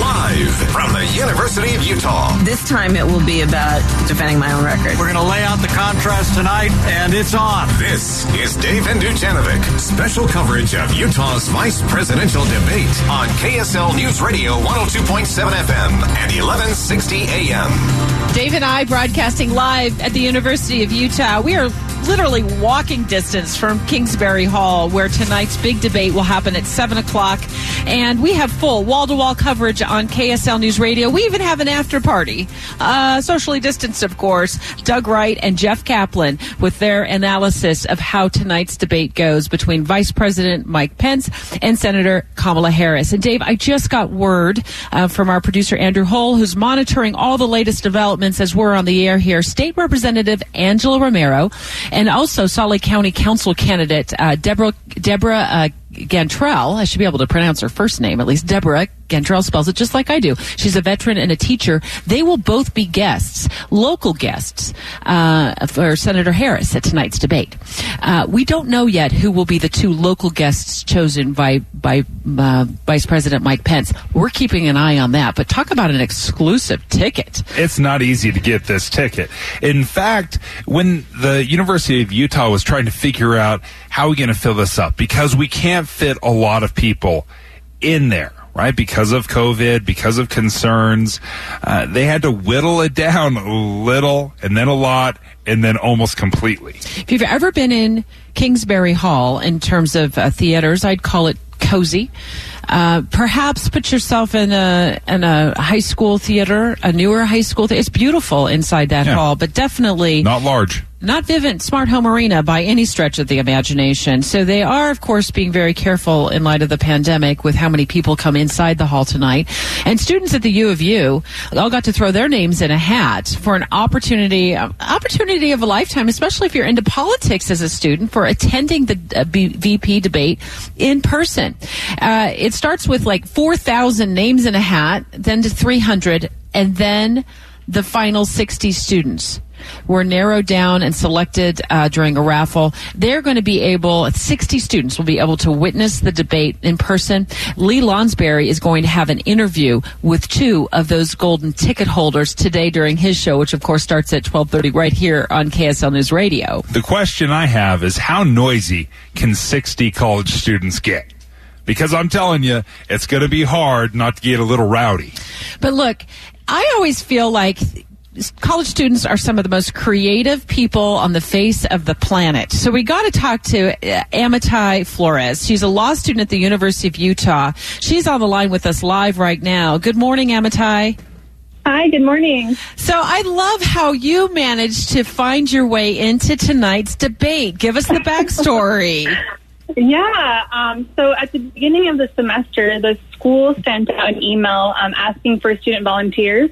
Live from the University of Utah. This time it will be about defending my own record. We're going to lay out the contrast tonight, and it's on. This is Dave and Dujanovic. Special coverage of Utah's vice presidential debate on KSL News Radio 102.7 FM and 1160 AM. Dave and I broadcasting live at the University of Utah. We are literally walking distance from Kingsbury Hall, where tonight's big debate will happen at 7 o'clock. And we have full wall-to-wall coverage on KSL News Radio. We even have an after party, socially distanced, of course. Doug Wright and Jeff Kaplan with their analysis of how tonight's debate goes between Vice President Mike Pence and Senator Kamala Harris. And Dave, I just got word from our producer Andrew Hull, who's monitoring all the latest developments as we're on the air here. State Representative Angela Romero and also Sauk County Council candidate Deborah Gantrell. I should be able to pronounce her first name, at least. Deborah Gantrell spells it just like I do. She's a veteran and a teacher. They will both be guests, local guests, for Senator Harris at tonight's debate. We don't know yet who will be the two local guests chosen by Vice President Mike Pence. We're keeping an eye on that, but talk about an exclusive ticket. It's not easy to get this ticket. In fact, when the University of Utah was trying to figure out how we're going to fill this up, because we can't fit a lot of people in there, right? Because of COVID, because of concerns, they had to whittle it down a little, and then a lot, and then almost completely. If you've ever been in Kingsbury Hall in terms of theaters, I'd call it cozy. Perhaps put yourself in a high school theater, a newer high school theater. It's beautiful inside that hall, but definitely not large. Not Vivint Smart Home Arena by any stretch of the imagination. So they are, of course, being very careful in light of the pandemic with how many people come inside the hall tonight. And students at the U of U all got to throw their names in a hat for an opportunity of a lifetime, especially if you're into politics as a student, for attending the VP debate in person. It starts with like 4,000 names in a hat, then to 300, and then the final 60 students were narrowed down and selected during a raffle. They're going to be able, 60 students will be able to witness the debate in person. Lee Lonsberry is going to have an interview with two of those golden ticket holders today during his show, which of course starts at 12:30 right here on KSL News Radio. The question I have is, how noisy can 60 college students get? Because I'm telling you, it's going to be hard not to get a little rowdy. But look, I always feel like college students are some of the most creative people on the face of the planet. So we got to talk to Amitai Flores. She's a law student at the University of Utah. She's on the line with us live right now. Good morning, Amitai. Hi, good morning. So I love how you managed to find your way into tonight's debate. Give us the backstory. So at the beginning of the semester, the school sent out an email asking for student volunteers.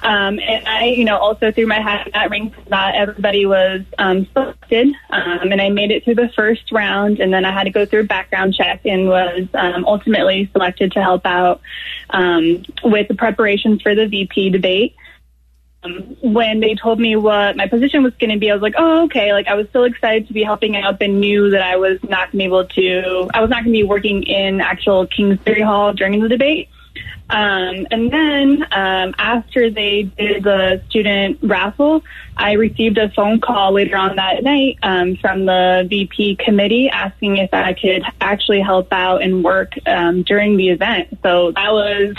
And I, also threw my hat in that ring. Not everybody was selected, and I made it through the first round, and then I had to go through a background check and was ultimately selected to help out with the preparations for the VP debate. When they told me what my position was going to be, I was like, oh, okay. Like, I was still excited to be helping out and knew that I was not going to be working in actual Kingsbury Hall during the debate. And then after they did the student raffle, I received a phone call later on that night from the VP committee asking if I could actually help out and work during the event. So that was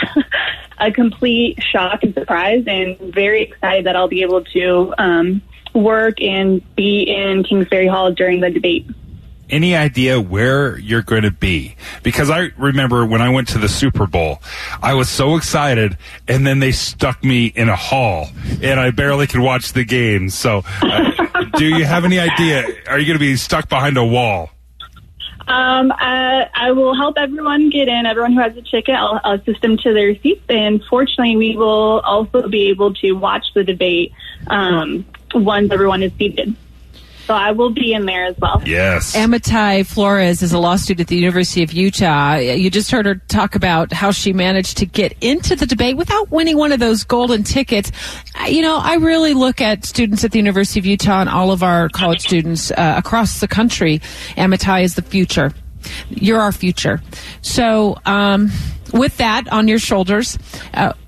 a complete shock and surprise, and very excited that I'll be able to work and be in Kingsbury Hall during the debate. Any idea where you're going to be? Because I remember when I went to the Super Bowl, I was so excited, and then they stuck me in a hall, and I barely could watch the game. So do you have any idea? Are you going to be stuck behind a wall? I will help everyone get in. Everyone who has a ticket, I'll assist them to their seats. And fortunately, we will also be able to watch the debate once everyone is seated. So I will be in there as well. Yes. Amitai Flores is a law student at the University of Utah. You just heard her talk about how she managed to get into the debate without winning one of those golden tickets. You know, I really look at students at the University of Utah and all of our college students across the country. Amitai is the future. You're our future. So with that on your shoulders,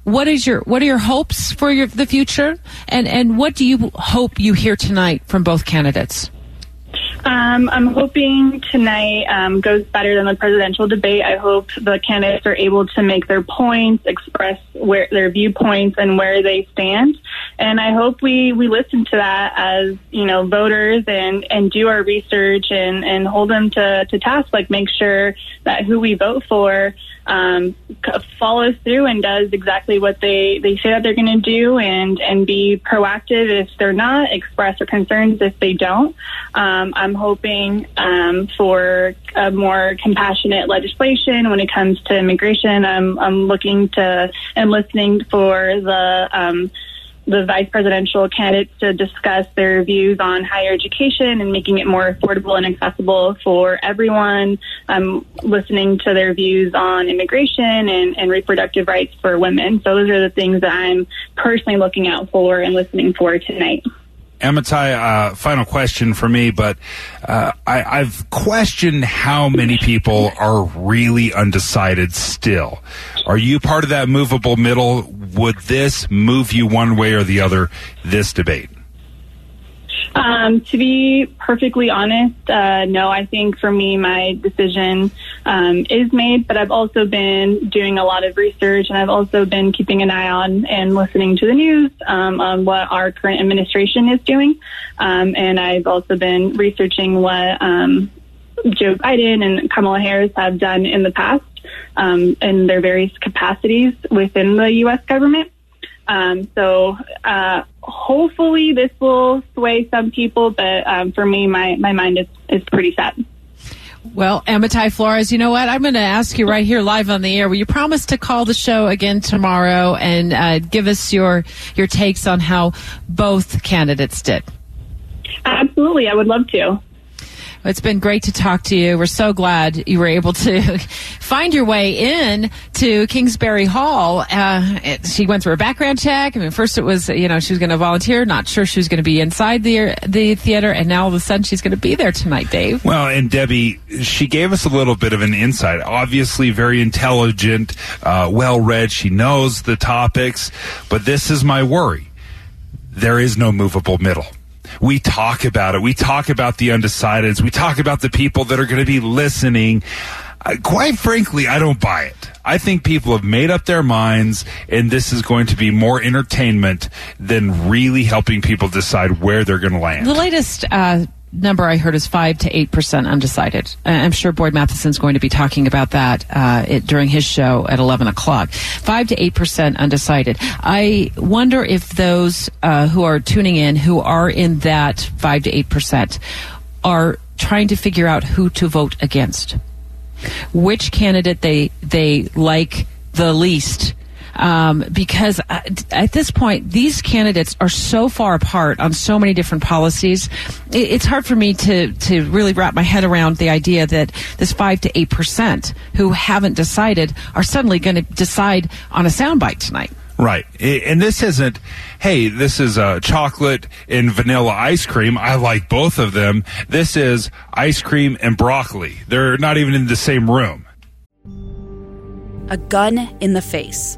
what are your hopes for the future, and what do you hope you hear tonight from both candidates? I'm hoping tonight goes better than the presidential debate. I hope the candidates are able to make their points, express where their viewpoints and where they stand. And I hope we listen to that as, you know, voters and do our research and hold them to task, like make sure that who we vote for follows through and does exactly what they say that they're going to do, and be proactive if they're not, express their concerns if they don't. I'm hoping for a more compassionate legislation when it comes to immigration. I'm looking to and listening for the vice presidential candidates to discuss their views on higher education and making it more affordable and accessible for everyone. I'm listening to their views on immigration and reproductive rights for women. So those are the things that I'm personally looking out for and listening for tonight. Amitai, final question for me, but I've questioned how many people are really undecided still. Are you part of that movable middle? Would this move you one way or the other, this debate? To be perfectly honest, no, I think for me, my decision is made, but I've also been doing a lot of research, and I've also been keeping an eye on and listening to the news on what our current administration is doing. And I've also been researching what Joe Biden and Kamala Harris have done in the past in their various capacities within the U.S. government. So hopefully this will sway some people, but for me, my mind is pretty set. Well, Amitai Flores, you know what? I'm going to ask you right here live on the air. Will you promise to call the show again tomorrow and give us your takes on how both candidates did? Absolutely. I would love to. It's been great to talk to you. We're so glad you were able to find your way in to Kingsbury Hall. She went through a background check. I mean, first it was, you know, she was going to volunteer, not sure she was going to be inside the theater, and now all of a sudden she's going to be there tonight, Dave. Well, and Debbie, she gave us a little bit of an insight. Obviously very intelligent, well-read. She knows the topics, but this is my worry. There is no movable middle. We talk about it. We talk about the undecideds. We talk about the people that are going to be listening. Quite frankly, I don't buy it. I think people have made up their minds, and this is going to be more entertainment than really helping people decide where they're going to land. The latest number I heard is 5 to 8% undecided. I'm sure Boyd Matheson's going to be talking about that during his show at 11 o'clock. 5 to 8% undecided. I wonder if those who are tuning in, who are in that 5 to 8%, are trying to figure out who to vote against, which candidate they like the least. Because at this point, these candidates are so far apart on so many different policies. It's hard for me to really wrap my head around the idea that this 5 to 8% who haven't decided are suddenly going to decide on a soundbite tonight. Right. And this isn't, hey, this is chocolate and vanilla ice cream. I like both of them. This is ice cream and broccoli. They're not even in the same room. a gun in the face.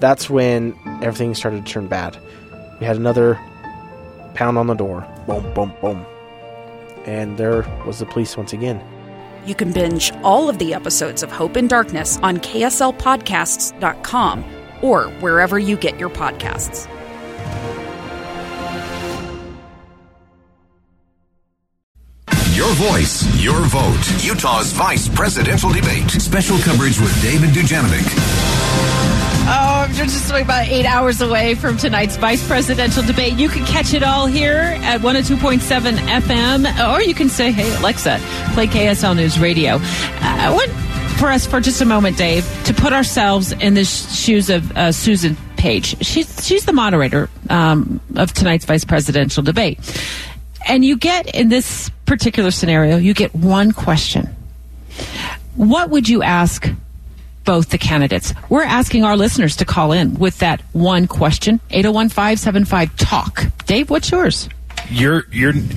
That's when everything started to turn bad. We had another pound on the door. Boom, boom, boom. And there was the police once again. You can binge all of the episodes of Hope in Darkness on kslpodcasts.com or wherever you get your podcasts. Your voice, your vote. Utah's vice presidential debate. Special coverage with Dave and Dujanovic. Oh, I'm just about 8 hours away from tonight's vice presidential debate. You can catch it all here at 102.7 FM, or you can say, hey, Alexa, play KSL News Radio. I want for us for just a moment, Dave, to put ourselves in the shoes of Susan Page. She's the moderator of tonight's vice presidential debate. And you get, in this particular scenario, you get one question. What would you ask both the candidates? We're asking our listeners to call in with that one question. 801-575-TALK. Dave, what's yours? You're going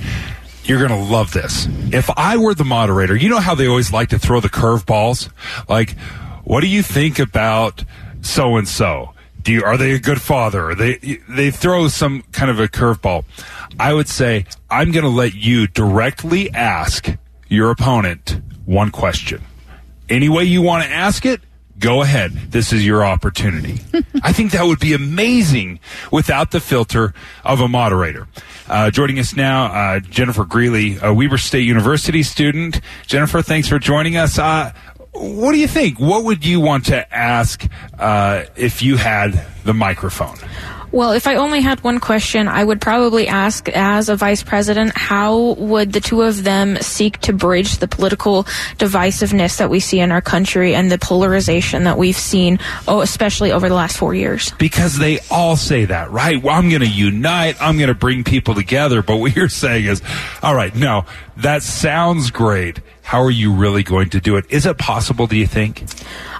to love this. If I were the moderator, you know how they always like to throw the curveballs? Like, what do you think about so-and-so? Are they a good father? They throw some kind of a curveball. I would say, I'm going to let you directly ask your opponent one question. Any way you want to ask it, go ahead. This is your opportunity. I think that would be amazing without the filter of a moderator. Joining us now, Jennifer Greeley, a Weber State University student. Jennifer, thanks for joining us. What do you think? What would you want to ask if you had the microphone? Well, if I only had one question, I would probably ask, as a vice president, how would the two of them seek to bridge the political divisiveness that we see in our country and the polarization that we've seen, especially over the last 4 years? Because they all say that, right? Well, I'm going to unite. I'm going to bring people together. But what you're saying is, all right, no, that sounds great. How are you really going to do it? Is it possible, do you think?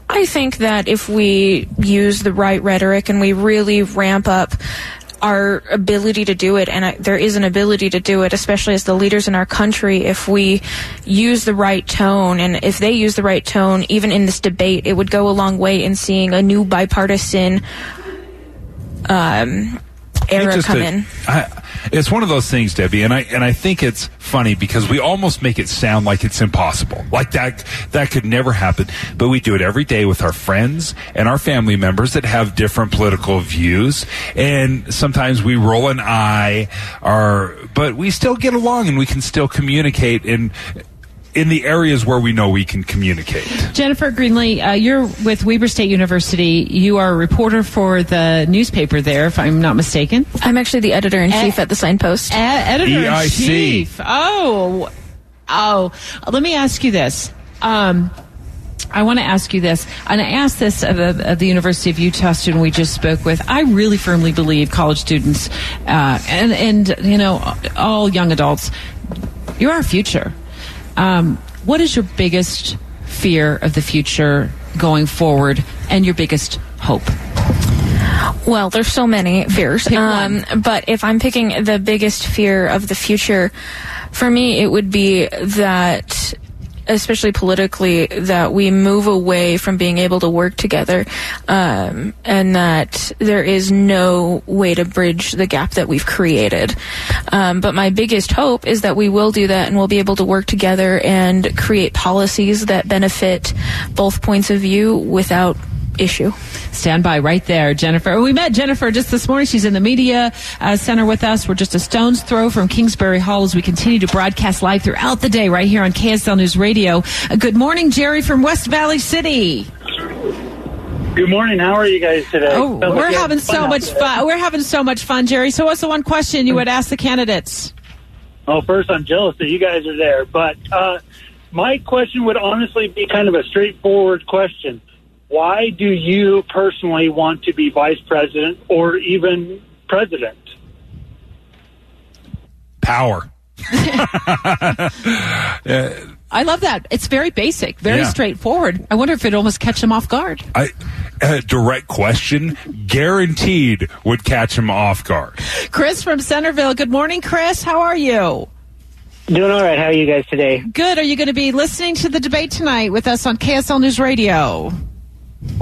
I think that if we use the right rhetoric and we really ramp up our ability to do it, and there is an ability to do it, especially as the leaders in our country, if we use the right tone, and if they use the right tone, even in this debate, it would go a long way in seeing a new bipartisan era come in. It's one of those things, Debbie, and I think it's funny because we almost make it sound like it's impossible, like that could never happen. But we do it every day with our friends and our family members that have different political views, and sometimes we roll an eye, but we still get along and we can still communicate in the areas where we know we can communicate. Jennifer Greenlee, you're with Weber State University. You are a reporter for the newspaper there, if I'm not mistaken. I'm actually the editor-in-chief at The Signpost. Editor-in-chief. Oh. Let me ask you this. I want to ask you this, and I asked this of the University of Utah student we just spoke with. I really firmly believe college students and you know, all young adults, you're our future. What is your biggest fear of the future going forward and your biggest hope? Well, there's so many fears. But if I'm picking the biggest fear of the future, for me, it would be that, especially politically, that we move away from being able to work together, and that there is no way to bridge the gap that we've created. But my biggest hope is that we will do that and we'll be able to work together and create policies that benefit both points of view without issue. Stand by right there, Jennifer. We met Jennifer just this morning. She's in the media center with us. We're just a stone's throw from Kingsbury Hall as we continue to broadcast live throughout the day right here on KSL News Radio. Good morning, Jerry from West Valley City. Good morning. How are you guys today? Oh, we're having so much fun. We're having so much fun, Jerry. So what's the one question you would ask the candidates? Oh, first, I'm jealous that you guys are there. But my question would honestly be kind of a straightforward question. why do you personally want to be vice president or even president? Power. I love that. It's very basic, very straightforward. I wonder if it almost catch him off guard. A direct question guaranteed would catch him off guard. Chris from Centerville. Good morning, Chris. How are you? Doing all right. How are you guys today? Good. Are you going to be listening to the debate tonight with us on KSL News Radio?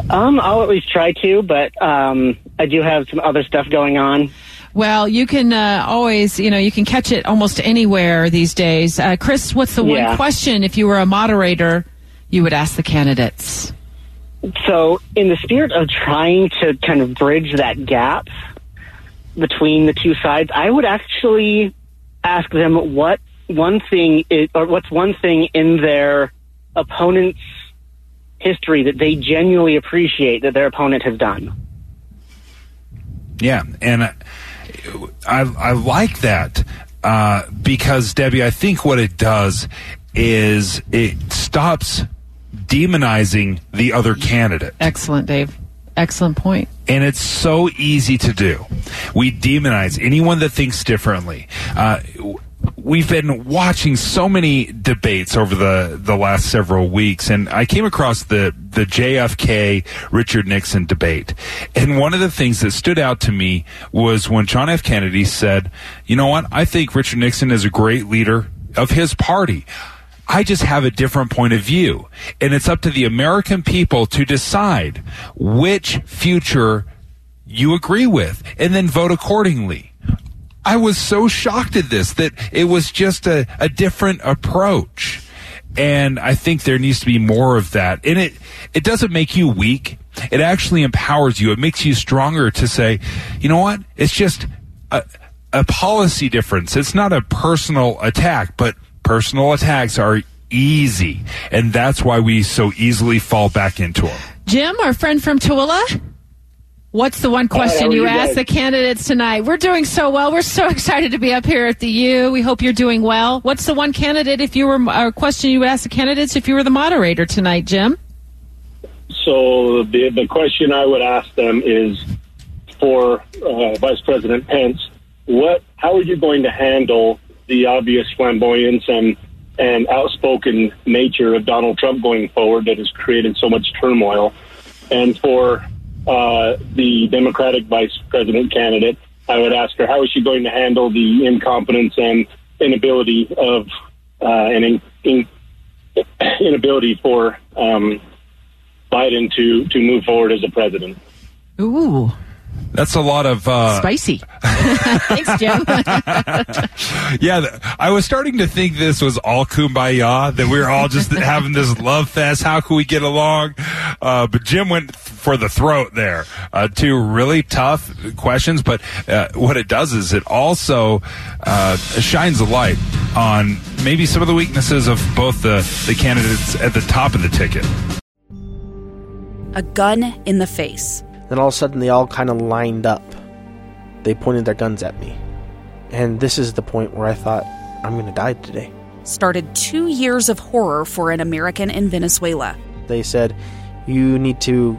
I'll at least try to, but I do have some other stuff going on. Well, you can always, you can catch it almost anywhere these days. Chris, what's the one question, if you were a moderator, you would ask the candidates? So in the spirit of trying to kind of bridge that gap between the two sides, I would actually ask them what's one thing in their opponent's history that they genuinely appreciate that their opponent has done. Yeah, and I like that because, Debbie, I think what it does is it stops demonizing the other candidate. Excellent, Dave. Excellent point. And it's so easy to do. We demonize anyone that thinks differently. We've been watching so many debates over the last several weeks, and I came across the JFK Richard Nixon debate. And one of the things that stood out to me was when John F. Kennedy said, you know what, I think Richard Nixon is a great leader of his party. I just have a different point of view. And it's up to the American people to decide which future you agree with and then vote accordingly. I was so shocked at this, that it was just a different approach. And I think there needs to be more of that. And it doesn't make you weak. It actually empowers you. It makes you stronger to say, you know what? It's just a policy difference. It's not a personal attack, but personal attacks are easy. And that's why we so easily fall back into them. Jim, our friend from Tooele. What's the one question you asked the candidates tonight? We're doing so well. We're so excited to be up here at the U. We hope you're doing well. What's the one candidate question you would ask the candidates if you were the moderator tonight, Jim? So the question I would ask them is for Vice President Pence, how are you going to handle the obvious flamboyance and outspoken nature of Donald Trump going forward that has created so much turmoil? And for the Democratic vice president candidate, I would ask her, how is she going to handle the incompetence and inability of inability for Biden to move forward as a president? Ooh. That's a lot of spicy. Thanks, Jim. Yeah, I was starting to think this was all kumbaya, that we were all just having this love fest. How can we get along? But Jim went for the throat there. Two really tough questions, but what it does is it also shines a light on maybe some of the weaknesses of both the candidates at the top of the ticket. A gun in the face. Then all of a sudden, they all kind of lined up. They pointed their guns at me. And this is the point where I thought, I'm going to die today. Started 2 years of horror for an American in Venezuela. They said, you need to